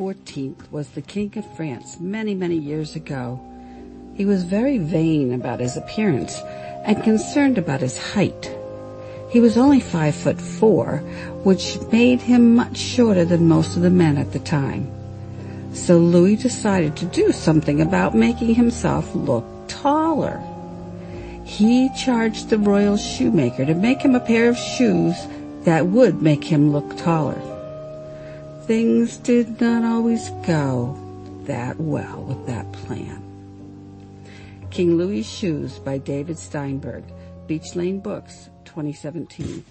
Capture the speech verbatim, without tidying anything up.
Louis the fourteenth was the King of France many, many years ago. He was very vain about his appearance and concerned about his height. He was only five foot four, which made him much shorter than most of the men at the time. So Louis decided to do something about making himself look taller. He charged the royal shoemaker to make him a pair of shoes that would make him look taller. Things did not always go that well with that plan. King Louie's Shoes by David Steinberg, Beach Lane Books, twenty seventeen.